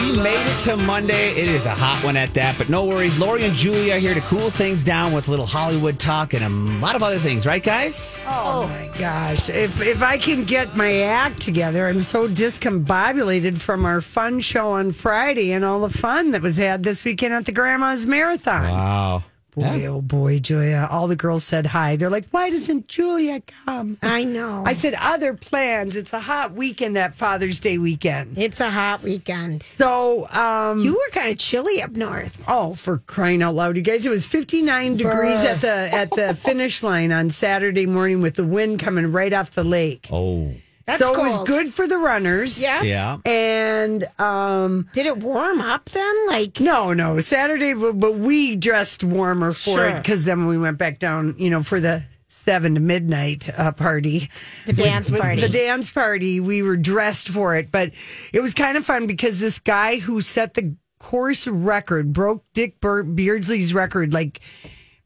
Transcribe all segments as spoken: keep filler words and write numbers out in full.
we made it to Monday. It is a hot one at that, but no worries. Lori and Julie are here to cool things down with a little Hollywood talk and a lot of other things, right, guys? Oh, oh my gosh. If if I can get my act together, I'm so discombobulated from our fun show on Friday and all the fun that was had this weekend at the Grandma's Marathon. Wow. Boy, yeah. Oh boy, Julia. All the girls said hi. They're like, why doesn't Julia come? I know. I said, other plans. It's a hot weekend, that Father's Day weekend. It's a hot weekend. So, um... you were kind of chilly up north. Oh, for crying out loud, you guys. It was fifty-nine Bruh. degrees at the at the finish line on Saturday morning with the wind coming right off the lake. Oh. That's so cold. It was good for the runners. Yeah. Yeah. And um, did it warm up then? Like no, no. Saturday, but we dressed warmer for sure. it because then we went back down, you know, for the seven to midnight uh, party. The dance we, party. The dance party. We were dressed for it, but it was kind of fun because this guy who set the course record broke Dick Ber- Beardsley's record, like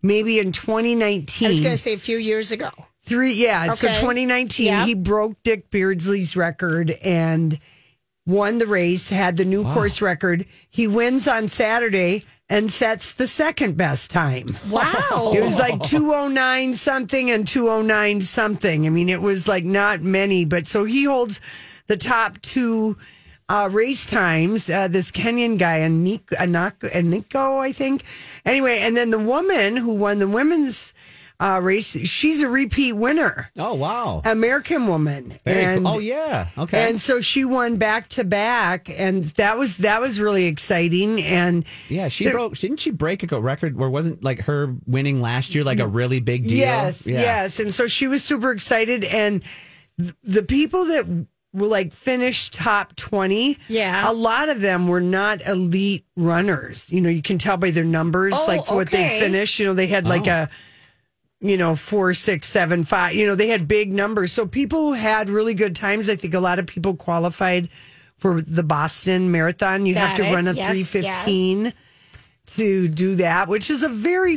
maybe in twenty nineteen. I was going to say a few years ago. Three, yeah. Okay. So twenty nineteen, yep. He broke Dick Beardsley's record and won the race, had the new wow. course record. He wins on Saturday and sets the second best time. Wow. It was like two oh nine something and two oh nine something. I mean, it was like not many, but so he holds the top two uh, race times. Uh, this Kenyan guy, Aniko, Aniko, I think. Anyway, and then the woman who won the women's Uh, race. She's a repeat winner. Oh, wow. American woman. Very and, cool. Oh, yeah. Okay. And so she won back to back, and that was that was really exciting. And yeah, she there, broke. Didn't she break a record where wasn't like her winning last year like a really big deal? Yes, yeah. yes. And so she was super excited, and th- the people that were like finished top twenty. Yeah, a lot of them were not elite runners. You know, you can tell by their numbers, oh, like what okay. they finished. You know, they had like oh. a. you know, four, six, seven, five, you know, they had big numbers. So people had really good times. I think a lot of people qualified for the Boston Marathon. You Got have to it. run a yes, three fifteen yes. to do that, which is a very,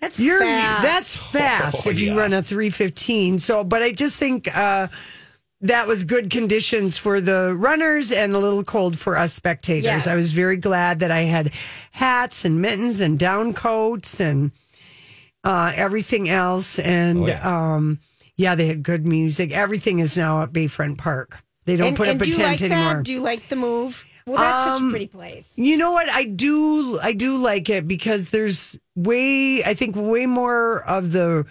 that's you're, fast. That's fast oh, if you yeah. run a three fifteen. So, but I just think uh, that was good conditions for the runners and a little cold for us spectators. Yes. I was very glad that I had hats and mittens and down coats and Uh, everything else, and oh, yeah. um, yeah, they had good music. Everything is now at Bayfront Park. They don't and, put and up do a tent like anymore. That? Do you like the move? Well, that's um, such a pretty place. You know what? I do. I do like it because there's way. I think way more of the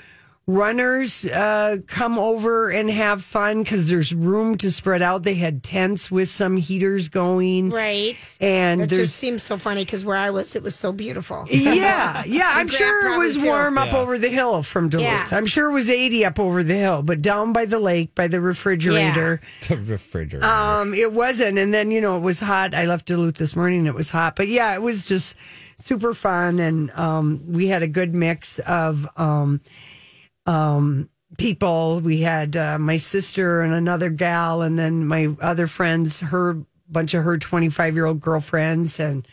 runners uh, come over and have fun because there's room to spread out. They had tents with some heaters going, right? And it just seems so funny because where I was, it was so beautiful. Yeah, yeah. I'm sure it was warm too. Up yeah. over the hill from Duluth. Yeah. I'm sure it was eighty up over the hill, but down by the lake, by the refrigerator, yeah. the refrigerator. Um, it wasn't. And then you know it was hot. I left Duluth this morning. And it was hot, but yeah, it was just super fun, and um, we had a good mix of. Um, Um, people. We had uh, my sister and another gal, and then my other friends, her bunch of her twenty-five-year-old girlfriends, and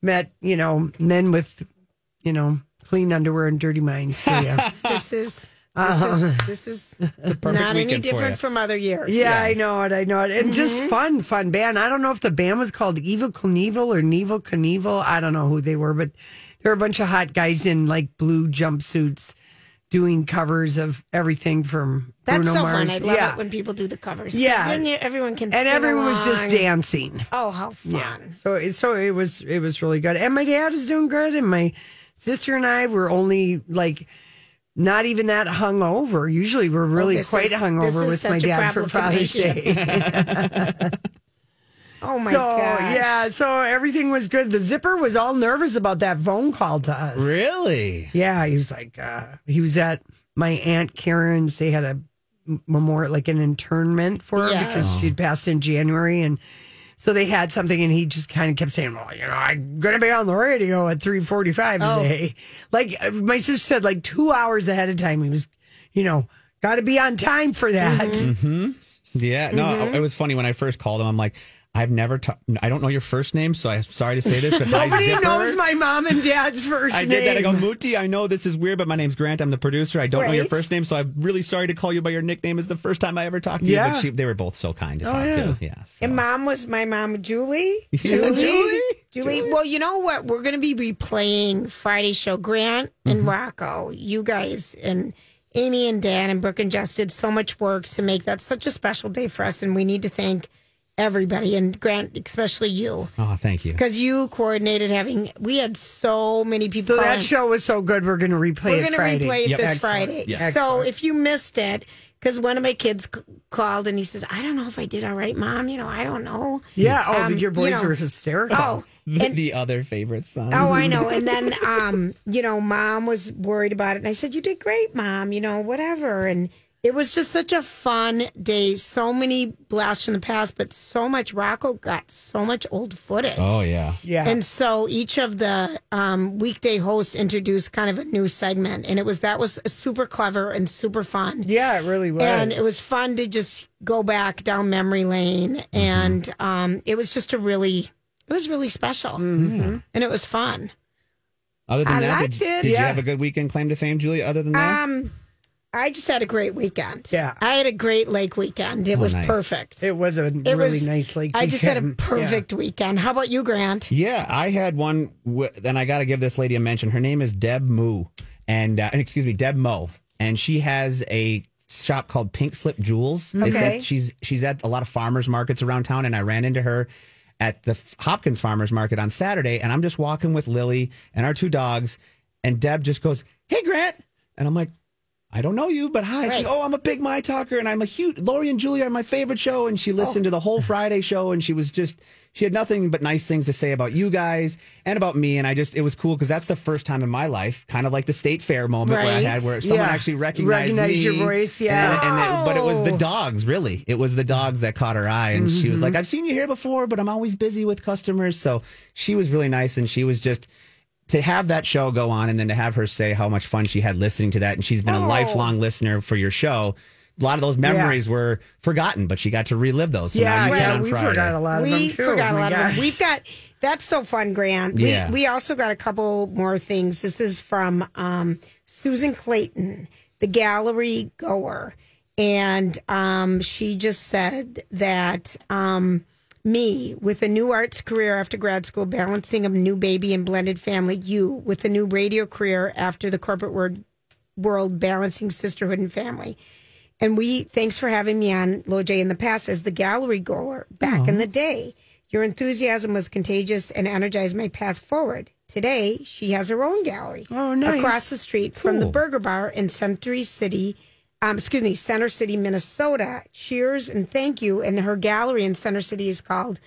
met, you know, men with, you know, clean underwear and dirty minds for you. This is... Uh-huh. This is, this is not any different from other years. Yeah, yes. I know it. I know it. And mm-hmm. just fun, fun band. I don't know if the band was called Evel Knievel or Neville Knievel. I don't know who they were, but there were a bunch of hot guys in like blue jumpsuits. doing covers of everything from That's Bruno so Mars. Fun. I love yeah. it when people do the covers. Yeah. Then everyone can And everyone along. was just dancing. Oh, how fun. Yeah. So, so it was it was really good. And my dad is doing good. And my sister and I were only like not even that hungover. Usually we're really oh, quite is, hungover with my dad for Father's Day. Oh, my God. So, gosh. yeah, so everything was good. The zipper was all nervous about that phone call to us. Really? Yeah, he was like, uh, he was at my Aunt Karen's. They had a memorial, like an internment for her yeah. because she'd passed in January. And so they had something, and he just kind of kept saying, well, you know, I'm going to be on the radio at three forty-five oh. today. Like, my sister said, like, two hours ahead of time, he was, you know, got to be on time for that. Mm-hmm. Mm-hmm. Yeah, no, mm-hmm. it was funny. When I first called him, I'm like, I've never. Ta- I don't know your first name, so I'm sorry to say this, but nobody knows my mom and dad's first name. I did that. I go, Muti, I know this is weird, but my name's Grant. I'm the producer. I don't right. know your first name, so I'm really sorry to call you by your nickname. It's the first time I ever talked to yeah. you. But she, they were both so kind to oh, talk yeah. to. Yeah. So. And mom was my mom, Julie. Julie. Julie. Julie. Well, you know what? We're going to be replaying Friday's show. Grant and mm-hmm. Rocco, you guys, and Amy and Dan and Brooke and Jess did so much work to make that such a special day for us, and we need to thank everybody, and Grant, especially you. Oh, thank you. Because you coordinated having, we had so many people. So that in. show was so good, we're going to replay we're it gonna Friday. We're going to replay it yep. this Excellent. Friday. Yes. So if you missed it, because one of my kids c- called and he says, I don't know if I did all right, Mom. You know, I don't know. Yeah, oh, um, your boys you know, were hysterical. Oh, and, the other favorite song. Oh, I know. And then, um, you know, Mom was worried about it. And I said, you did great, Mom, you know, whatever. And it was just such a fun day. So many blasts from the past, but so much. Rocco got so much old footage. Oh, yeah. Yeah. And so each of the um, weekday hosts introduced kind of a new segment. And it was that was super clever and super fun. Yeah, it really was. And it was fun to just go back down memory lane. Mm-hmm. And um, it was just a really, it was really special. Mm-hmm. And it was fun. Other than I that, liked did, it. did yeah. you have a good weekend claim to fame, Julie? Other than that? Um, I just had a great weekend. Yeah. I had a great lake weekend. It oh, was nice. perfect. It was a it really was, nice lake I weekend. I just had a perfect yeah. weekend. How about you, Grant? Yeah, I had one, w- and I got to give this lady a mention. Her name is Deb Moo, and uh, excuse me, Deb Moe, and she has a shop called Pink Slip Jewels. Okay. It's at, she's, she's at a lot of farmers markets around town, and I ran into her at the Hopkins Farmers Market on Saturday, and I'm just walking with Lily and our two dogs, and Deb just goes, hey, Grant, and I'm like, I don't know you, but hi. Right. She, oh, I'm a big My Talker, and I'm a huge, Lori and Julie are my favorite show, and she listened oh. to the whole Friday show, and she was just, she had nothing but nice things to say about you guys and about me, and I just, it was cool, because that's the first time in my life, kind of like the state fair moment right. where I had, where someone yeah. actually recognized Recognize me. Recognize your voice, yeah. And, and it, but it was the dogs, really. It was the dogs that caught her eye, and mm-hmm. she was like, I've seen you here before, but I'm always busy with customers, so she was really nice, and she was just, to have that show go on and then to have her say how much fun she had listening to that. And she's been oh. a lifelong listener for your show. A lot of those memories yeah. were forgotten, but she got to relive those. So yeah, now you right. on we Friday. forgot a lot of we them, too. We forgot oh a lot gosh. of them. We've got, that's so fun, Grant. Yeah. We, we also got a couple more things. This is from um, Susan Clayton, the gallery goer. And um, she just said that... Um, me, with a new arts career after grad school, balancing a new baby and blended family. You, with a new radio career after the corporate word, world, balancing sisterhood and family. And we, thanks for having me on, Loj, in the past as the gallery goer back Aww. in the day. Your enthusiasm was contagious and energized my path forward. Today, she has her own gallery oh, nice. across the street cool. from the Burger Bar in Center City. Um, excuse me, Center City, Minnesota. Cheers and thank you. And her gallery in Center City is called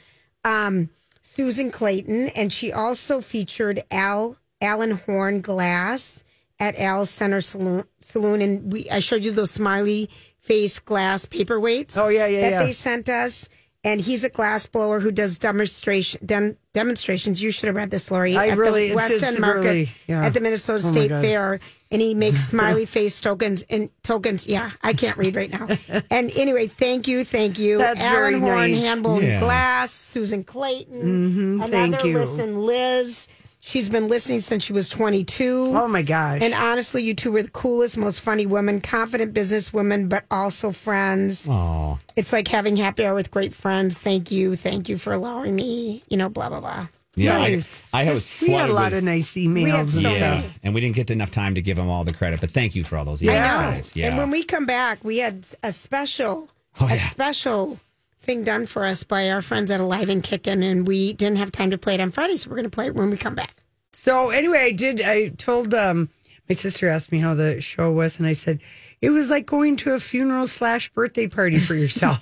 um, Susan Clayton. And she also featured Al Alan Horn Glass at Al's Center Saloon. Saloon. And we, I showed you those smiley face glass paperweights. Oh, yeah, yeah, that yeah. they sent us. And he's a glass blower who does demonstration dem, demonstrations. You should have read this, Lori. I at really, the West End Market really, yeah. at the Minnesota State oh Fair. And he makes smiley face tokens and tokens. Yeah, I can't read right now. And anyway, thank you, thank you. That's Alan very Horn, nice. Handball yeah. and Glass, Susan Clayton. Mm-hmm, another thank you. Listen, Liz. She's been listening since she was twenty-two. Oh, my gosh. And honestly, you two were the coolest, most funny women, confident business women, but also friends. Aww. It's like having happy hour with great friends. Thank you. Thank you for allowing me, you know, blah, blah, blah. Yeah, nice. I, I was we had a lot with, of nice emails. We had so yeah. many. And we didn't get enough time to give them all the credit, but thank you for all those emails. I know. Yeah. And when we come back, we had a special, oh, a yeah. special thing done for us by our friends at Alive and Kicking, and we didn't have time to play it on Friday, so we're going to play it when we come back. So anyway, I did. I told um, my sister asked me how the show was, and I said it was like going to a funeral slash birthday party for yourself.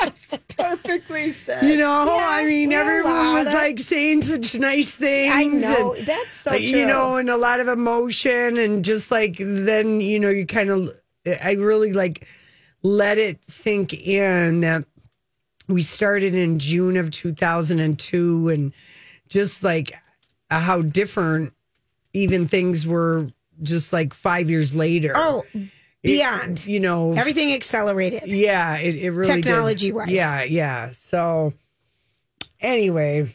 That's perfectly said. You know, yeah, I mean, everyone was of, like saying such nice things. I know, and, that's so true. You know, and a lot of emotion, and just like then, you know, you kind of, I really like let it sink in that we started in June of two thousand two, and just like how different even things were just like five years later. Oh, beyond, it, you know, everything accelerated. Yeah, it, it really technology did. Wise. Yeah, yeah. So anyway,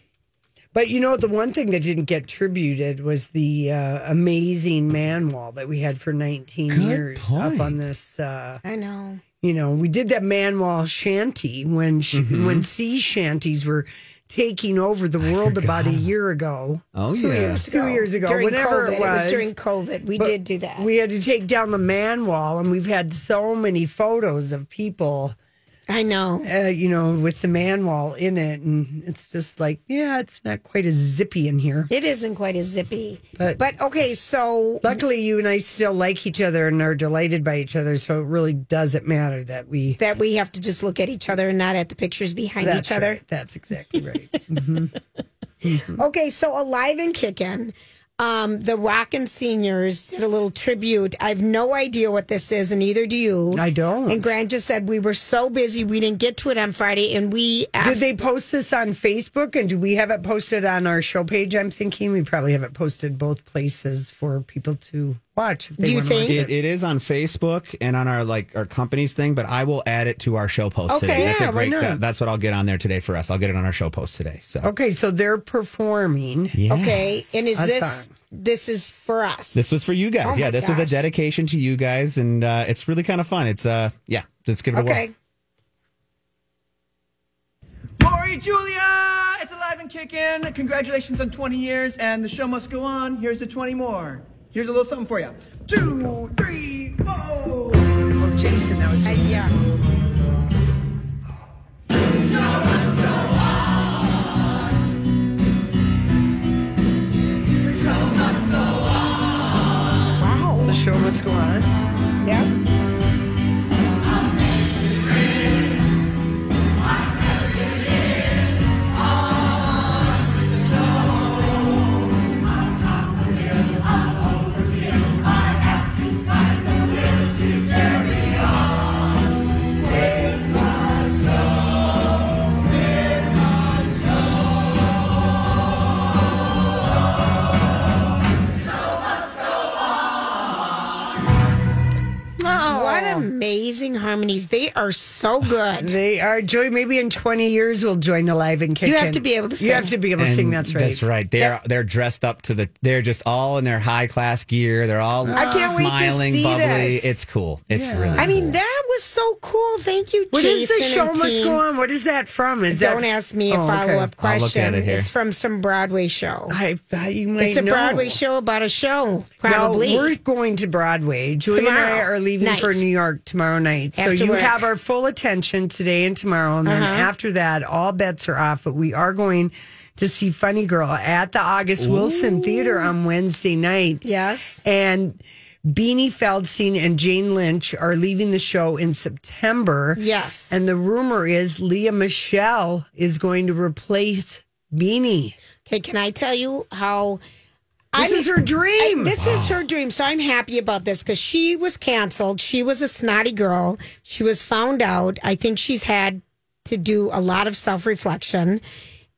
but you know the one thing that didn't get tributed was the uh, amazing man wall that we had for nineteen Good years point. Up on this. Uh, I know. You know, we did that man wall shanty when sh- mm-hmm. when sea shanties were taking over the world about a year ago. Oh, yeah. Two years ago. Two years ago. During whenever COVID. It was. It was during COVID. We but did do that. We had to take down the man wall, and we've had so many photos of people. I know. Uh, you know, with the man wall in it. And it's just like, yeah, it's not quite as zippy in here. It isn't quite as zippy. But, but okay, so. Luckily, you and I still like each other and are delighted by each other. So it really doesn't matter that we. That we have to just look at each other and not at the pictures behind each other. Right. That's exactly right. mm-hmm. Mm-hmm. Okay, so Alive and Kickin'. Um, the Rockin' Seniors did a little tribute. I have no idea what this is, and neither do you. I don't. And Grant just said we were so busy we didn't get to it on Friday, and we asked. Did they post this on Facebook, and do we have it posted on our show page? I'm thinking we probably have it posted both places for people to watch. If they do you think? It, it is on Facebook and on our like our company's thing, but I will add it to our show post okay, today. Yeah, that's a great, that, that's what I'll get on there today for us. I'll get it on our show post today. So Okay, so they're performing. Yes. Okay, and is a this... song. This is for us. This was for you guys. Oh yeah, this gosh. was a dedication to you guys, and uh, it's really kind of fun. It's, uh, yeah, let's give it okay. a whirl. Lori, Julia, it's Alive and Kickin'. Congratulations on twenty years, and the show must go on. Here's the twenty more. Here's a little something for you. Two, three, four. Oh, Jason, that was Jason. Yeah. Show must go on. The show must go on. Yeah. Amazing harmonies. They are so good. They are. Joy, maybe in twenty years we'll join Alive and Kickin'. You have to be able to sing. You have to be able to sing, that's right. That's right. They're that, they're dressed up to the, they're just all in their high-class gear. They're all I can't smiling, wait to see bubbly. This. It's cool. It's yeah. really I mean, cool. that was so cool. Thank you, what Jason What is the show must go on? What is that from? Is Don't that, ask me a oh, follow-up okay. question. I'll look at it here. It's from some Broadway show. I thought you might know. It's a know. Broadway show about a show, probably. Now, we're going to Broadway. Joy Tomorrow and I are leaving night. for New York tomorrow night. After so you work. have our full attention today and tomorrow. And then uh-huh. after that, all bets are off. But we are going to see Funny Girl at the August Ooh. Wilson Theater on Wednesday night. Yes. And Beanie Feldstein and Jane Lynch are leaving the show in September. Yes. And the rumor is Leah Michelle is going to replace Beanie. Okay, can I tell you how... This I'm, is her dream. I, this wow. is her dream. So I'm happy about this because she was canceled. She was a snotty girl. She was found out. I think she's had to do a lot of self-reflection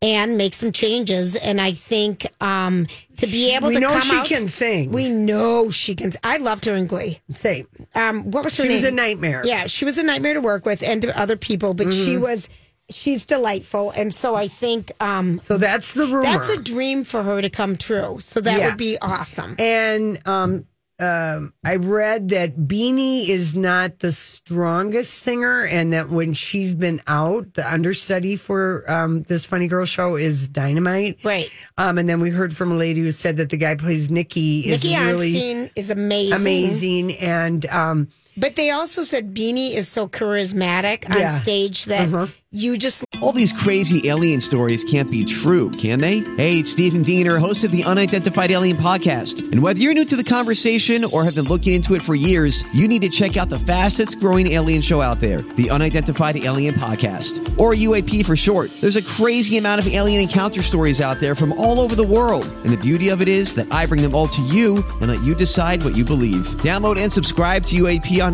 and make some changes. And I think um, to be able we to come out. We know she can sing. We know she can. I loved her in Glee. Same. Um, what was her she name? She was a nightmare. Yeah, she was a nightmare to work with and to other people. But mm-hmm. she was... She's delightful, and so I think... Um, so that's the rumor. That's a dream for her to come true, so that yeah. would be awesome. And um, Um, I read that Beanie is not the strongest singer, and that when she's been out, the understudy for um, this Funny Girl show is Dynamite. Right. Um, and then we heard from a lady who said that the guy plays Nicky is Nicky really Arnstein is amazing, amazing, and um, but they also said Beanie is so charismatic on yeah. stage that uh-huh. you just... All these crazy alien stories can't be true, can they? Hey, it's Stephen Diener, host of the Unidentified Alien Podcast. And whether you're new to the conversation or have been looking into it for years, you need to check out the fastest growing alien show out there, the Unidentified Alien Podcast, or U A P for short. There's a crazy amount of alien encounter stories out there from all over the world. And the beauty of it is that I bring them all to you and let you decide what you believe. Download and subscribe to U A P on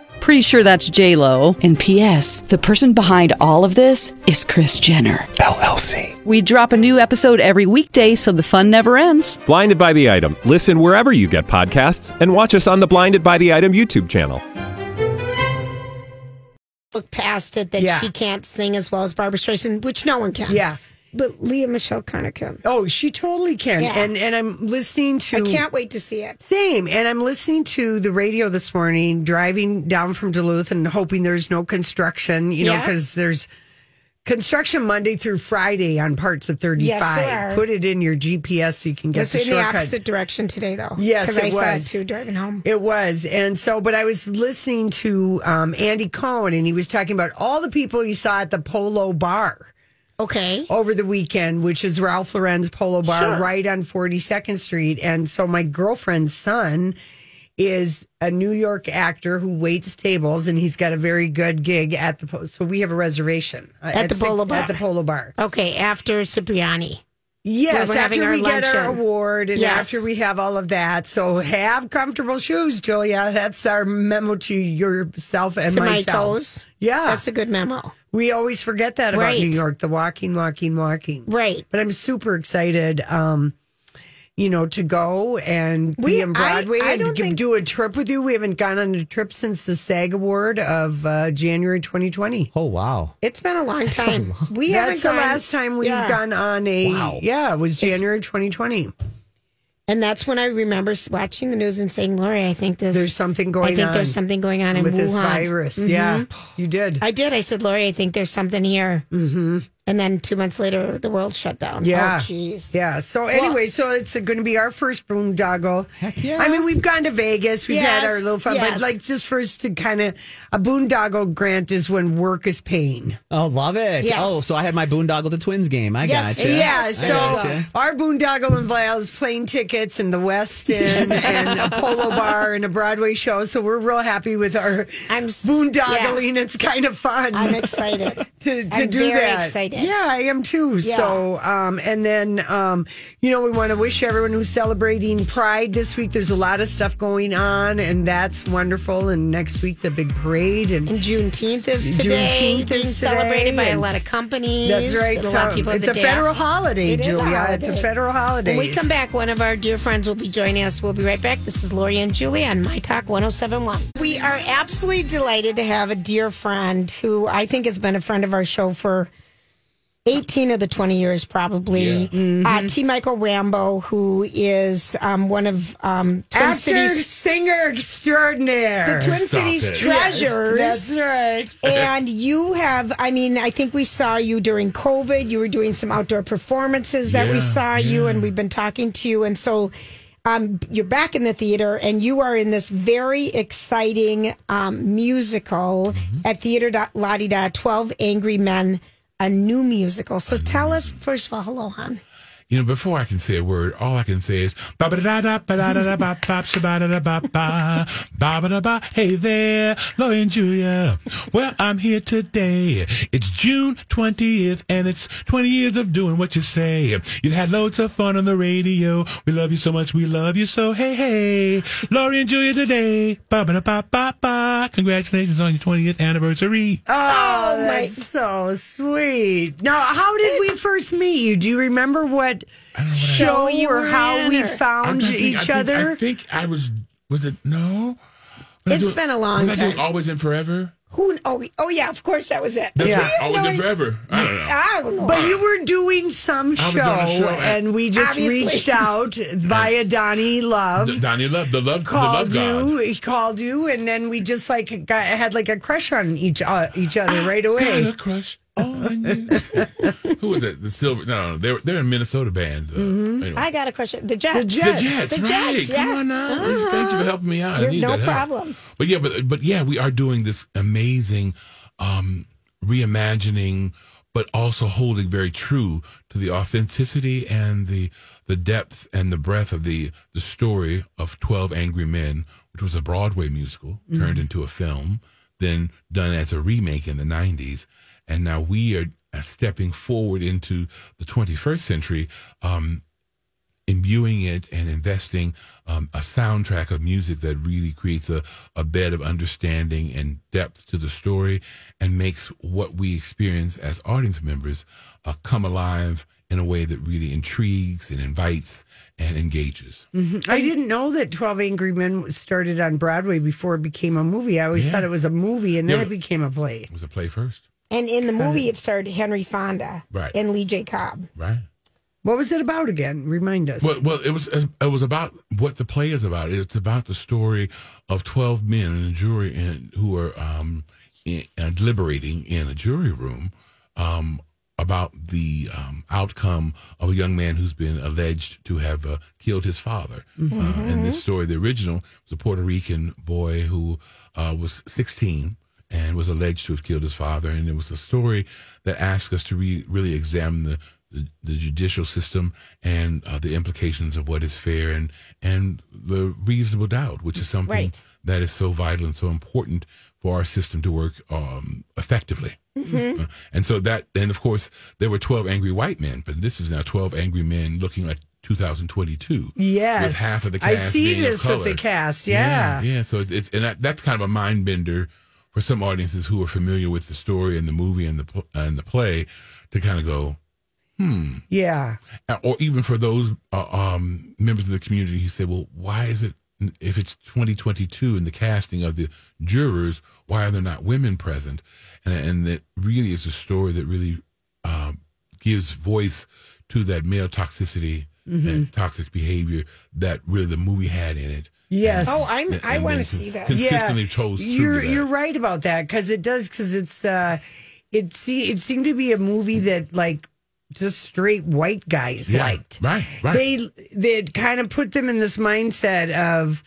Pretty sure that's J-Lo. And P S the person behind all of this is Kris Jenner, L L C. We drop a new episode every weekday so the fun never ends. Blinded by the Item. Listen wherever you get podcasts and watch us on the Blinded by the Item YouTube channel. Look past it that yeah. she can't sing as well as Barbra Streisand, which no one can. Yeah. But Leah Michelle kind of can. Oh, she totally can. Yeah. And and I'm listening to... I can't wait to see it. Same. And I'm listening to the radio this morning, driving down from Duluth and hoping there's no construction, you yeah. know, because there's construction Monday through Friday on parts of thirty-five. Yes, there are. Put it in your G P S so you can get it's the shortcut. It's in the opposite direction today, though. Yes, it I was. Because I saw it, too, driving home. It was. And so, but I was listening to um, Andy Cohen, and he was talking about all the people he saw at the Polo Bar. Okay. Over the weekend, which is Ralph Lauren's Polo Bar sure. right on forty-second Street. And so my girlfriend's son is a New York actor who waits tables, and he's got a very good gig at the Polo. So we have a reservation. At, at the Polo Bar. At the Polo Bar. Okay, after Cipriani. Yes, after we luncheon. Get our award and yes. after we have all of that. So have comfortable shoes, Julia. That's our memo to yourself and to myself. My toes. Yeah. That's a good memo. We always forget that about right. New York, the walking, walking, walking. Right. But I'm super excited, um, you know, to go and we, be in Broadway I, I and think... do a trip with you. We haven't gone on a trip since the SAG Award of uh, January twenty twenty. Oh, wow. It's been a long time. That's, a long... We That's haven't the gone... last time we've yeah. gone on a, wow. yeah, it was January it's... twenty twenty. And that's when I remember watching the news and saying, Lori, I think this, there's something going on. I think on there's something going on in with Wuhan. This virus. Mm-hmm. Yeah, you did. I did. I said, Lori, I think there's something here. Mm-hmm. And then two months later, the world shut down. Yeah. Oh, jeez. Yeah. So anyway, well, so it's going to be our first boondoggle. Heck yeah. I mean, we've gone to Vegas. We've yes, had our little fun. Yes. But like just first to kind of, a boondoggle grant is when work is paying. Oh, love it. Yes. Oh, so I had my boondoggle the Twins game. I yes. gotcha. Yeah. I so gotcha. Our boondoggle involves plane tickets and the Westin and a Polo Bar and a Broadway show. So we're real happy with our I'm, boondoggling. Yeah. It's kind of fun. I'm excited. to to I'm do very that. Excited. Yeah, I am too. Yeah. So, um, and then, um, you know, we want to wish everyone who's celebrating Pride this week. There's a lot of stuff going on, and that's wonderful. And next week, the big parade. And, and Juneteenth is today. Juneteenth being is today. Celebrated by a lot of companies. That's right. A so lot of people it's a federal holiday, it Julia. A holiday. It's a federal holiday. When we come back, one of our dear friends will be joining us. We'll be right back. This is Lori and Julia on My Talk one oh seven one. We are absolutely delighted to have a dear friend who I think has been a friend of our show for eighteen of the twenty years, probably. Yeah. Mm-hmm. Uh, T. Michael Rambo, who is um, one of um, Twin Actor, Cities... singer extraordinaire. The Twin Stop Cities it. Treasures. Yes. That's right. And you have, I mean, I think we saw you during COVID. You were doing some outdoor performances that yeah, we saw yeah. you, and we've been talking to you. And so um, you're back in the theater, and you are in this very exciting um, musical mm-hmm. at Theater Latte Da, Twelve Angry Men, a new musical. So tell us, first of all, hello, hon. You know, before I can say a word, all I can say is ba ba da da ba da da ba pop ba da da ba ba ba da ba. Hey there, Lori and Julia. Well, I'm here today. It's June twentieth, and it's twenty years of doing what you say. You've had loads of fun on the radio. We love you so much. We love you so. Hey hey, Lori and Julia today. Ba ba da ba ba ba. Congratulations on your twentieth anniversary. Oh, that's so sweet. Now, how did we first meet you? Do you remember what? I don't know what show I, you or how we or, found think, each I think, other. I think I was, was it, no? Was it's been a long was time. I doing Always and Forever? Who? Oh, oh, yeah, of course that was it. That's yeah. right, Always no, and Forever. I don't know. I don't know. But you were doing some show, doing show and, and we just obviously. reached out via Donnie Love. The, Donnie Love, the love, called the love you, God. He called you, and then we just like got, had like a crush on each, uh, each other I right away. Got a crush. Oh, I knew. Who was it? The Silver? No, no, they're they're a Minnesota band. Uh, mm-hmm. anyway. I got a question. The Jets. The Jets. The Jets. The right. Jets yeah. Come on out. Uh-huh. Thank you for helping me out. You're I need no that problem. Help. But yeah, but but yeah, we are doing this amazing um, reimagining, but also holding very true to the authenticity and the the depth and the breadth of the the story of Twelve Angry Men, which was a Broadway musical mm-hmm. turned into a film, then done as a remake in the nineties. And now we are stepping forward into the twenty-first century, um, imbuing it and investing um, a soundtrack of music that really creates a, a bed of understanding and depth to the story and makes what we experience as audience members uh, come alive in a way that really intrigues and invites and engages. Mm-hmm. I didn't know that Twelve Angry Men started on Broadway before it became a movie. I always yeah. thought it was a movie, and then yeah, it became a play. It was a play first. And in the movie, it starred Henry Fonda right. and Lee J. Cobb. Right. What was it about again? Remind us. Well, well, it was it was about what the play is about. It's about the story of twelve men in a jury in, who are um, in, uh, deliberating in a jury room um, about the um, outcome of a young man who's been alleged to have uh, killed his father. Mm-hmm. Uh, and this story, the original, was a Puerto Rican boy who uh, was sixteen. And was alleged to have killed his father. And it was a story that asked us to re- really examine the, the, the judicial system and uh, the implications of what is fair and, and the reasonable doubt, which is something right. that is so vital and so important for our system to work um, effectively. Mm-hmm. Uh, and so that, and of course, there were twelve angry white men, but this is now twelve angry men looking like two thousand twenty-two. Yes. With half of the cast. I see being this of color. With the cast, yeah. Yeah, yeah. So it's, and that, that's kind of a mind bender for some audiences who are familiar with the story and the movie and the and the play, to kind of go, hmm, yeah, or even for those uh, um, members of the community who say, well, why is it if it's twenty twenty-two and the casting of the jurors, why are there not women present? And and that really is a story that really um, gives voice to that male toxicity mm-hmm. and toxic behavior that really the movie had in it. Yes. Oh, I'm. And, I want to see that. Consistently yeah. chose. You're you're right about that because it does because it's uh, it see it seemed to be a movie that like just straight white guys yeah. liked. Right. Right. They they kind of put them in this mindset of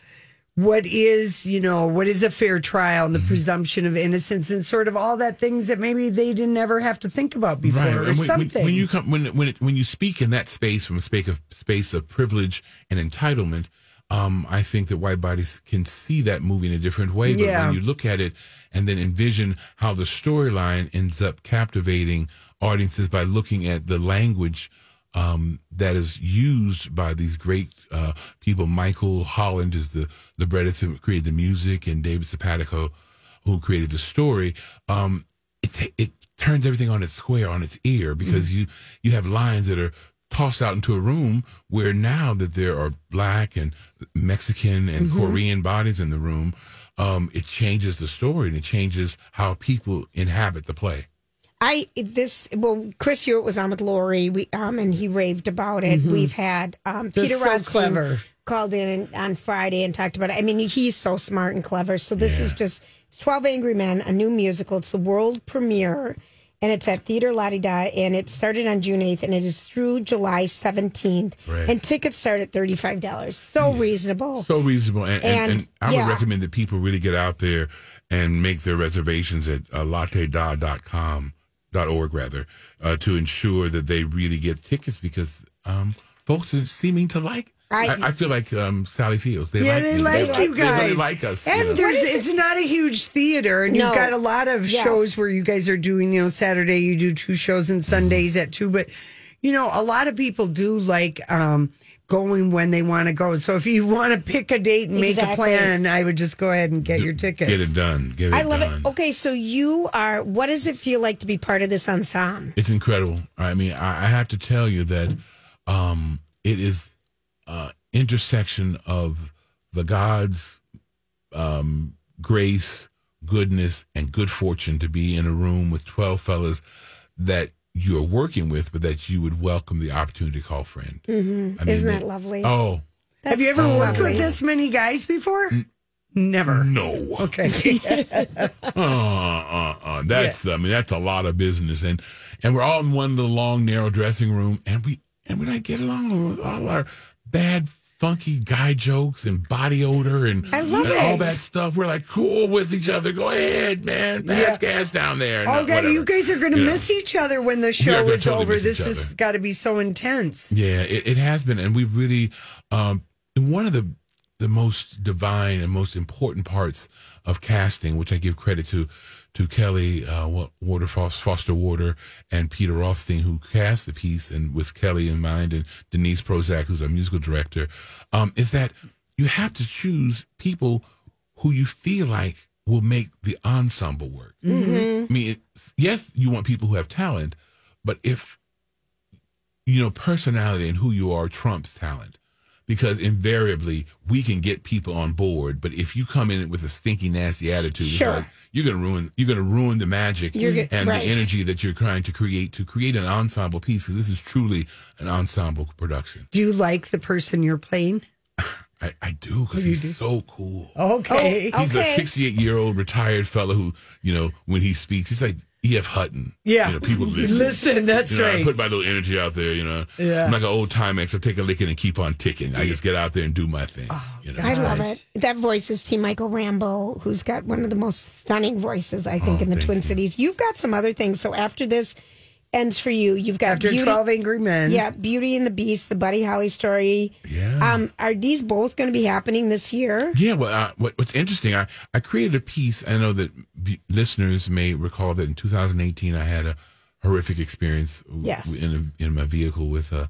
what is you know what is a fair trial and the mm-hmm. presumption of innocence and sort of all that things that maybe they didn't ever have to think about before right. or when, something. When, when you come when when it, when you speak in that space from a space of space of privilege and entitlement. Um, I think that white bodies can see that movie in a different way, but yeah. when you look at it and then envision how the storyline ends up captivating audiences by looking at the language um, that is used by these great uh, people. Michael Holland is the librettist who created the music, and David Zapatico, who created the story. Um, it it turns everything on its square, on its ear, because mm-hmm. you you have lines that are tossed out into a room where now that there are black and Mexican and mm-hmm. Korean bodies in the room, um, it changes the story and it changes how people inhabit the play. I this well, Chris Hewitt was on with Lori, we um, and he raved about it. Mm-hmm. We've had um, Peter so Rothstein clever. called in and, on Friday and talked about it. I mean, he's so smart and clever. So this yeah. is just Twelve Angry Men, a new musical. It's the world premiere. And it's at Theater Latte Da, and it started on June eighth, and it is through July seventeenth. Right. And tickets start at thirty-five dollars. So yeah. reasonable. So reasonable. And, and, and, and I yeah. would recommend that people really get out there and make their reservations at uh, latte da dot com, dot org rather, uh, to ensure that they really get tickets because um, folks are seeming to like. I, I feel like um, Sally Fields. They yeah, like they me. like they you like, guys. They really like us. And you know? there's, it's it? not a huge theater, and no. you've got a lot of yes. shows where you guys are doing. You know, Saturday you do two shows, and Sundays mm-hmm. at two. But you know, a lot of people do like um, going when they want to go. So if you want to pick a date and exactly. make a plan, I would just go ahead and get do, your tickets. Get it done. Get it. I love done. it. Okay, so you are. What does it feel like to be part of this ensemble? It's incredible. I mean, I, I have to tell you that um, it is. Uh, intersection of the God's um, grace, goodness, and good fortune to be in a room with twelve fellas that you're working with, but that you would welcome the opportunity to call friend. Mm-hmm. I mean, Isn't that it, lovely? Oh. That's Have you ever so worked lovely. with this many guys before? N- Never. No. Okay. uh, uh, uh, that's, yeah. I mean, that's a lot of business. And, and we're all in one little long, narrow dressing room, and we and we like get along with all our bad, funky guy jokes and body odor and, and all that stuff. We're like cool with each other. Go ahead, man. Pass yeah. gas down there. And okay, whatever. You guys are going to yeah. miss each other when the show is totally over. This has got to be so intense. Yeah, it, it has been. And we really, um, one of the, the most divine and most important parts of casting, which I give credit to, to Kelly uh, Water, Foster Water, and Peter Rothstein, who cast the piece, and with Kelly in mind, and Denise Prozac, who's our musical director, um, is that you have to choose people who you feel like will make the ensemble work. Mm-hmm. I mean, yes, you want people who have talent, but if, you know, personality and who you are trumps talent. Because invariably, we can get people on board, but if you come in with a stinky, nasty attitude, sure. it's like you're gonna ruin you're gonna ruin the magic get, and right. the energy that you're trying to create to create an ensemble piece. Because this is truly an ensemble production. Do you like the person you're playing? I, I do, because he's do? so cool. Okay, oh, he's okay. a sixty-eight-year-old retired fellow who, you know, when he speaks, he's like E F. Hutton. Yeah. You know, people listen. Listen, that's you know, right. I put my little energy out there, you know. Yeah. I'm like an old Timex. I take a licking and keep on ticking. I just get out there and do my thing. Oh, you know? I love nice. it. That voice is T. Michael Rambo, who's got one of the most stunning voices, I think, oh, in the Twin you. Cities. You've got some other things. So after this ends for you, you've got After Beauty, Twelve Angry Men. Yeah, Beauty and the Beast, the Buddy Holly story. Yeah. Um, are these both going to be happening this year? Yeah, well, uh, what, what's interesting, I, I created a piece. I know that b- listeners may recall that in two thousand eighteen, I had a horrific experience yes. w- in, a, in my vehicle with a,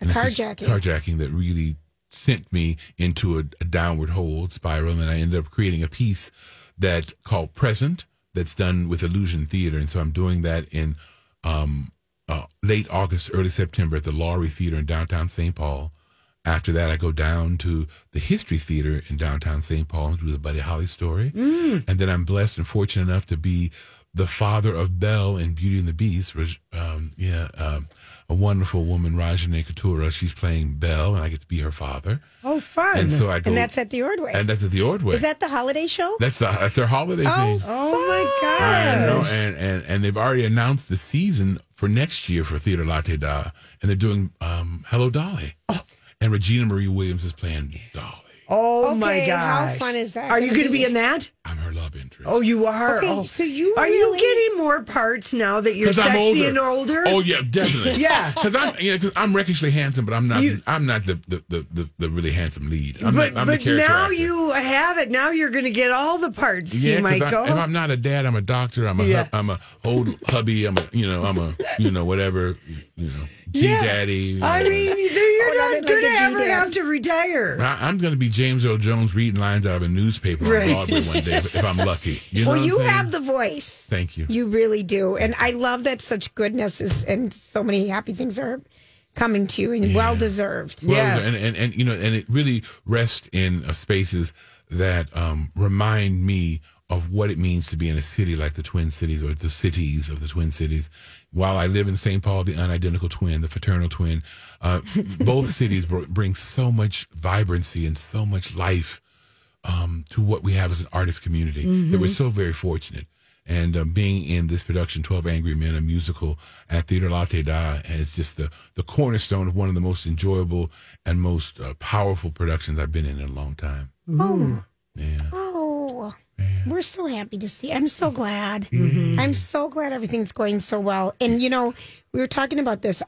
a carjacking. carjacking that really sent me into a, a downward hole spiral, and I ended up creating a piece that called Present that's done with Illusion Theater, and so I'm doing that in Um, uh, late August, early September at the Lowry Theater in downtown Saint Paul. After that, I go down to the History Theater in downtown Saint Paul and do the Buddy Holly story. Mm. And then I'm blessed and fortunate enough to be the father of Belle in Beauty and the Beast. Um, yeah, um, a wonderful woman, Rajane Katura. She's playing Belle, and I get to be her father. Oh, fun! And so I go, and that's at the Ordway. And that's at the Ordway. Is that the holiday show? That's the that's their holiday oh, thing. Fun. Oh my gosh! I know, and, and and they've already announced the season for next year for Theater Latte Da, and they're doing um, Hello Dolly, oh. and Regina Marie Williams is playing Dolly. Oh, okay, my gosh. How fun is that? Are you going to be in that? I'm her love interest. Oh, you are? Okay, oh. so you Are really... you getting more parts now that you're sexy older. and older? Oh, yeah, definitely. yeah. Because I'm, you know, I'm wreckishly handsome, but I'm not you... I'm not the, the, the, the, the really handsome lead. I'm but the, I'm but the character now actor. You have it. Now you're going to get all the parts, yeah, you might I, go. If I'm not a dad, I'm a doctor. I'm a, yeah. hu- I'm a old hubby. I'm a, you know, I'm a, you know, whatever, you know. Yeah. G-Daddy. You know. I mean, you're oh, not, not going like to ever have to retire. I, I'm going to be James Earl Jones reading lines out of a newspaper right. on Broadway one day, if, if I'm lucky. You know well, you have the voice. Thank you. You really do. And I love that such goodness is, and so many happy things are coming to you, and yeah. well-deserved. Well, yeah. And, and, and, you know, and it really rests in uh, spaces that um, remind me of what it means to be in a city like the Twin Cities or the cities of the Twin Cities. While I live in Saint Paul, the unidentical twin, the fraternal twin, uh, both cities br- bring so much vibrancy and so much life um, to what we have as an artist community mm-hmm. that we're so very fortunate. And um, being in this production, Twelve Angry Men, a musical at Theater Latte Da, is just the, the cornerstone of one of the most enjoyable and most uh, powerful productions I've been in in a long time. Oh. Yeah. Oh. Man. We're so happy to see. I'm so glad. Mm-hmm. I'm so glad everything's going so well. And, you know, we were talking about this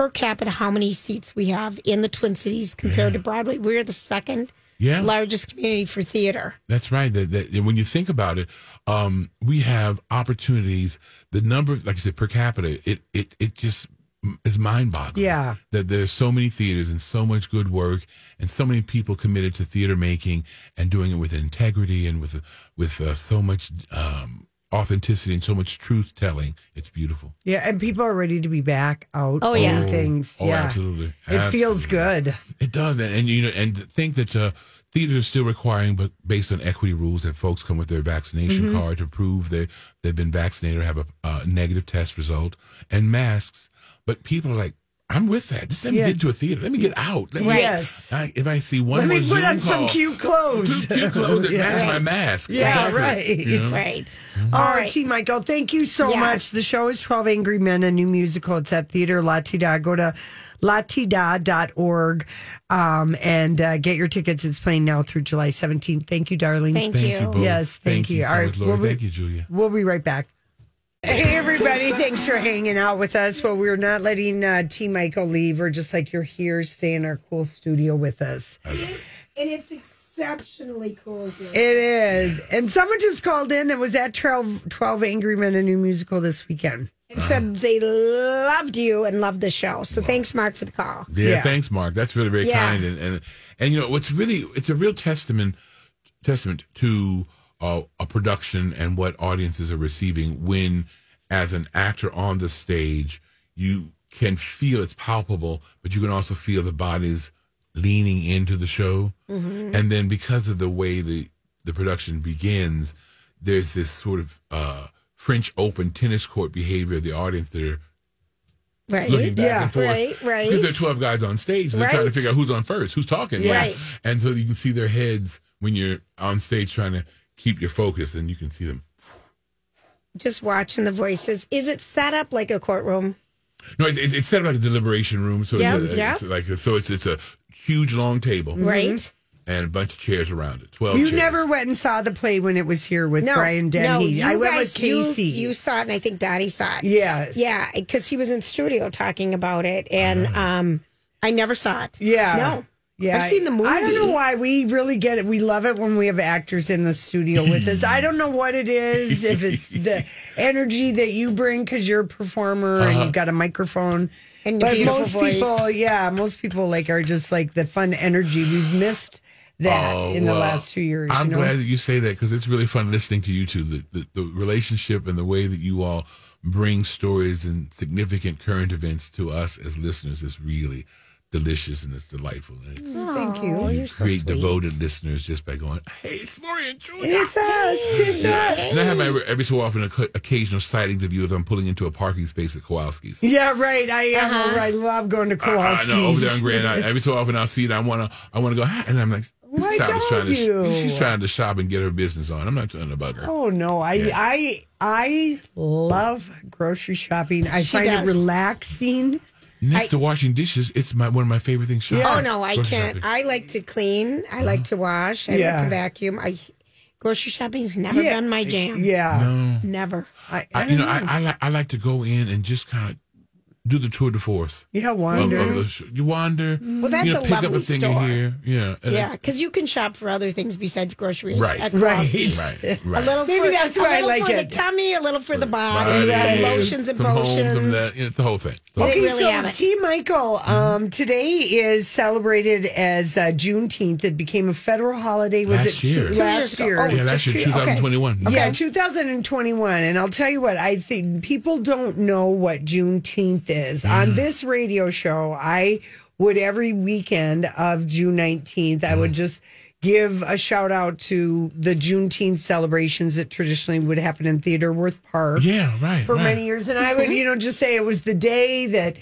per capita how many seats we have in the Twin Cities compared yeah. to Broadway. We're the second yeah. largest community for theater. That's right. That, that, when you think about it, um, we have opportunities. The number, like I said, per capita, it it it just is mind-boggling. Yeah, that there's so many theaters and so much good work, and so many people committed to theater making and doing it with integrity and with with uh, so much. Um, authenticity and so much truth telling. It's beautiful. Yeah, and people are ready to be back out oh yeah things. Oh, yeah, absolutely. It absolutely. Feels good. It does. And, and you know, and think that uh theater is still requiring, but based on equity rules, that folks come with their vaccination mm-hmm. card to prove they they've been vaccinated or have a uh, negative test result, and masks. But people are like, I'm with that. Just let me yeah. get to a theater. Let me get out. Let me, yes. I, if I see one let more Let me put Zoom on call, some cute clothes. Some cute clothes that yeah. match right. my mask. Yeah, right. It, you know? Right. Mm-hmm. All right, T. Michael, thank you so yes. much. The show is Twelve Angry Men, a new musical. It's at Theater Latte Da. Go to latte da dot org um, and uh, get your tickets. It's playing now through July seventeenth. Thank you, darling. Thank, thank you. you both. Yes, thank, thank you. you. So All right, we'll be, thank you, Julia. We'll be right back. Hey, everybody. Thanks for hanging out with us. Well, we're not letting uh, T. Michael leave. We're just like, you're here. Stay in our cool studio with us. It is, and it's exceptionally cool here. It is. And someone just called in that was at twelve, twelve Angry Men, a new musical this weekend. And said they loved you and loved the show. So wow. thanks, Mark, for the call. Yeah, yeah. thanks, Mark. That's really very yeah. kind. And, and, and, you know, what's really, it's a real testament testament to... Uh, a production and what audiences are receiving when, as an actor on the stage, you can feel it's palpable, but you can also feel the bodies leaning into the show. Mm-hmm. And then because of the way the, the production begins, there's this sort of uh, French Open tennis court behavior of the audience that are right. looking back yeah. and forth. Right, right. Because there are twelve guys on stage. They're right. trying to figure out who's on first, who's talking. Yeah. Right. And so you can see their heads when you're on stage trying to keep your focus, and you can see them. Just watching the voices. Is it set up like a courtroom? No, it, it, it's set up like a deliberation room. So yep, it's, a, yep. it's like a, so it's it's a huge long table, right? And a bunch of chairs around it. Twelve. You chairs. Never went and saw the play when it was here with no, Brian Dennehy. No, I went guys, with Casey. You, you saw it, and I think Dottie saw it. Yes. Yeah, because he was in studio talking about it, and uh, um, I never saw it. Yeah. No. Yeah, I've seen the movie. I don't know why we really get it. We love it when we have actors in the studio with us. I don't know what it is, if it's the energy that you bring because you're a performer uh-huh. and you've got a microphone. And but most voice. people, yeah, most people like are just like the fun energy. We've missed that oh, in the well, last two years. I'm you know? glad that you say that, because it's really fun listening to you two. The, the, the relationship and the way that you all bring stories and significant current events to us as listeners is really delicious, and it's delightful. And it's, oh, thank you. You create so devoted listeners just by going, hey, it's Lori and Julia. It's us. It's yeah. us. And I have my every so often occasional sightings of you if I'm pulling into a parking space at Kowalski's. Yeah, right. I am. Uh-huh. I love going to Kowalski's. I, I know, over there on Grand Island. Every so often I'll see it. I want to I wanna go, and I'm like, this Why child is trying you? to she's trying to shop and get her business on. I'm not trying to bug her. Oh no, I yeah. I I love grocery shopping. I she find does. it relaxing. Next I, to washing dishes, it's my one of my favorite things. Shopping. Yeah. Oh, no, I grocery can't. Shopping. I like to clean. I uh-huh. like to wash. I yeah. like to vacuum. I Grocery shopping's never yeah. been my jam. Yeah. No. Never. I, I, I You know, know. I, I, like, I like to go in and just kind of do the tour de force. Yeah, wander. Of, of the, you wander. Well, that's you know, a lovely a thing store. Here. Yeah, yeah, because you can shop for other things besides groceries. Right, at right. right, right. A little Maybe for, that's why I like for it. the tummy, a little for the body, body. Yeah. some lotions and some potions. Home, that, you know, it's the whole thing. The okay, whole thing. Really so T. Michael, um, mm-hmm. today is celebrated as uh, Juneteenth. It became a federal holiday. Was last it year. Two, last year? Oh, yeah, last year, twenty twenty-one. Okay. Yeah, twenty twenty-one. And I'll tell you what, I think people don't know what Juneteenth is. Mm. On this radio show, I would every weekend of June nineteenth, mm. I would just give a shout out to the Juneteenth celebrations that traditionally would happen in Theaterworth Park. Yeah, right. For right. many years. And I would, you know, just say it was the day that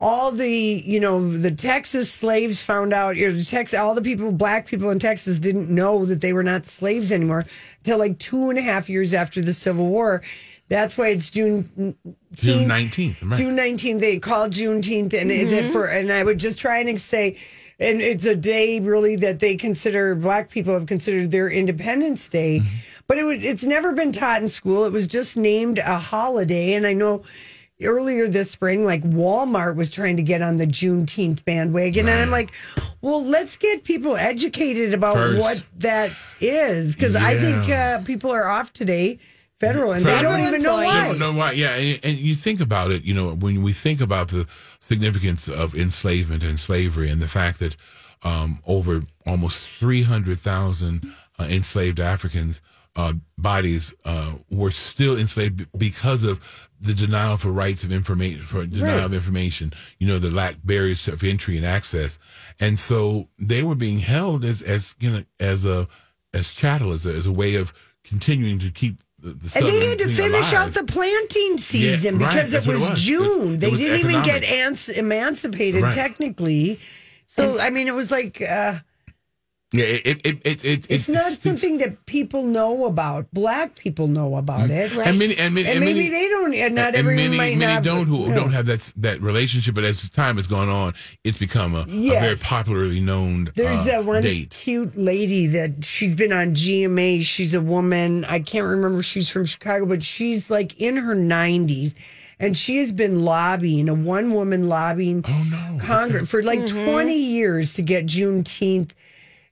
all the, you know, the Texas slaves found out, you know, the Tex- all the people, black people in Texas didn't know that they were not slaves anymore until like two and a half years after the Civil War. That's why it's June June nineteenth. Right. June nineteenth. They call Juneteenth, and mm-hmm. it, for and I would just try and say, and it's a day really that they consider black people have considered their Independence Day, mm-hmm. but it would, it's never been taught in school. It was just named a holiday, and I know earlier this spring, like Walmart was trying to get on the Juneteenth bandwagon. Right. And I'm like, well, let's get people educated about First. what that is. Because yeah. I think uh, people are off today, federal, and federal. they don't even know why. They don't know why. Yeah, and, and you think about it, you know, when we think about the significance of enslavement and slavery and the fact that um, over almost three hundred thousand uh, enslaved Africans Uh, bodies uh, were still enslaved because of the denial for rights of information, for denial right. of information. You know, the lack barriers of entry and access, and so they were being held as as you know as a as chattel, as a, as a way of continuing to keep the. the and they had to finish alive. out the planting season yeah, because right, it, was it was June. It's, they it was didn't economic. even get ans- emancipated right. technically. So and, I mean, it was like. Uh, Yeah, it, it, it, it, it, it's not it's, something that people know about. Black people know about it, right? And, many, and, many, and maybe and many, they don't. Not everyone might many not. Don't who no. don't have that that relationship. But as time has gone on, it's become a, yes. a very popularly known. There's uh, that one date. cute lady that she's been on G M A. She's a woman. I can't remember. She's from Chicago, but she's like in her nineties. And she has been lobbying, a one-woman lobbying oh, no. Congress for like mm-hmm. twenty years to get Juneteenth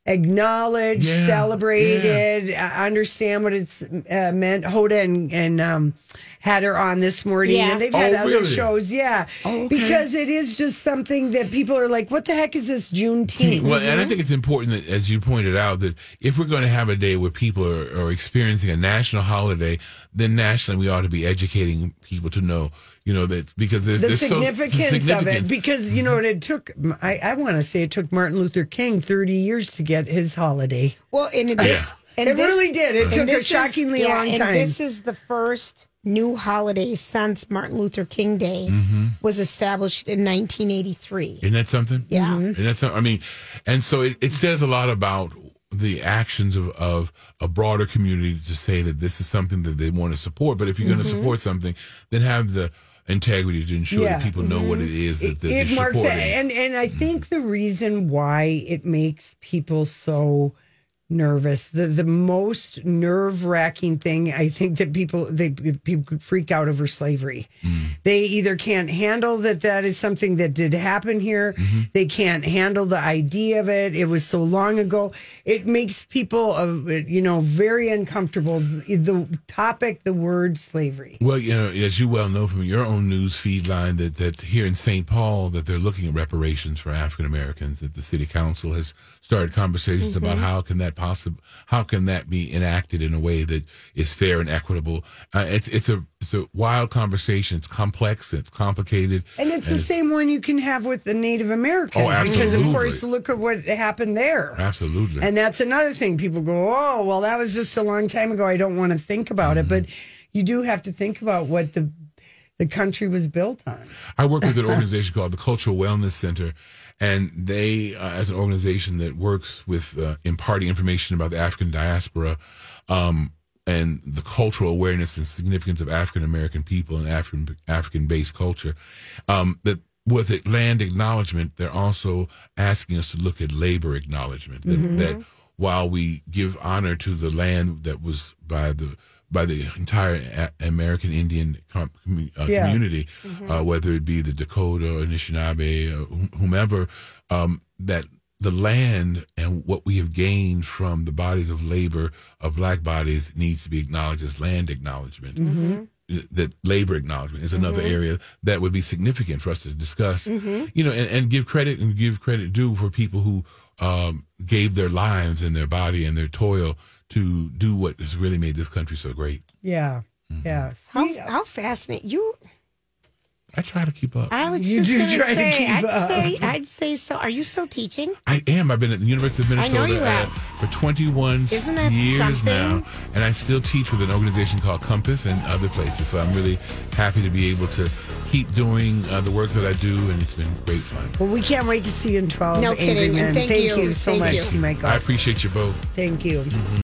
acknowledged, yeah, celebrated, yeah. Uh, understand what it's uh, meant. Hoda and, and um, had her on this morning, yeah. and they've had oh, other really? shows, yeah. Oh, okay. Because it is just something that people are like, what the heck is this Juneteenth? Well, mm-hmm. and I think it's important that, as you pointed out, that if we're going to have a day where people are, are experiencing a national holiday, then nationally we ought to be educating people to know, you know, that because there's, the, there's significance so, the significance of it. Because, you know, and it took, I, I want to say it took Martin Luther King thirty years to get his holiday. Well, and this, yeah. and it this, really did. It took a shockingly is, yeah, long time. And this is the first new holiday since Martin Luther King Day mm-hmm. was established in nineteen eighty-three. Isn't that something? Yeah. Mm-hmm. And that's, I mean, and so it, it says a lot about the actions of, of a broader community to say that this is something that they want to support. But if you're going to mm-hmm. support something, then have the integrity to ensure yeah. that people know mm-hmm. what it is that they're it, it supporting. That. And, and I mm-hmm. think the reason why it makes people so nervous, the, the most nerve-wracking thing, I think that people, they people freak out over slavery. Mm-hmm. They either can't handle that that is something that did happen here. Mm-hmm. They can't handle the idea of it. It was so long ago. It makes people, uh, you know, very uncomfortable. The topic, the word slavery. Well, you know, as you well know from your own news feed line that, that here in Saint Paul that they're looking at reparations for African Americans, that the city council has started conversations mm-hmm. about how can that possible, how can that be enacted in a way that is fair and equitable. Uh, it's it's a it's a wild conversation. It's complex. It's complicated, and it's and the it's, same one you can have with the Native Americans. Oh, absolutely. Because of course, look at what happened there. Absolutely, and that's another thing. People go, "Oh, well, that was just a long time ago. I don't want to think about mm-hmm. it." But you do have to think about what the the country was built on. I work with an organization called the Cultural Wellness Center, and they, uh, as an organization that works with uh, imparting information about the African diaspora. Um, and the cultural awareness and significance of African-American people and African, African-based culture, um, that with land acknowledgement, they're also asking us to look at labor acknowledgement, mm-hmm. that, that while we give honor to the land that was by the by the entire a- American Indian com- uh, yeah. community, mm-hmm. uh, whether it be the Dakota or Anishinaabe or whomever, um, that the land and what we have gained from the bodies of labor of black bodies needs to be acknowledged as land acknowledgement. Mm-hmm. That labor acknowledgement is another mm-hmm. area that would be significant for us to discuss, mm-hmm. you know, and, and give credit and give credit due for people who um, gave their lives and their body and their toil to do what has really made this country so great. Yeah. Mm-hmm. Yeah. How, how fascinating. You... I try to keep up. I was you just going to say, I'd up. say, I'd say so. Are you still teaching? I am. I've been at the University of Minnesota I know you uh, for twenty-one years something? now, and I still teach with an organization called Compass and other places. So I'm really happy to be able to keep doing uh, the work that I do, and it's been great fun. Well, we can't wait to see you in twelve. No kidding. And thank, thank you, you so thank much, you. T. Michael. I appreciate you both. Thank you. Mm-hmm.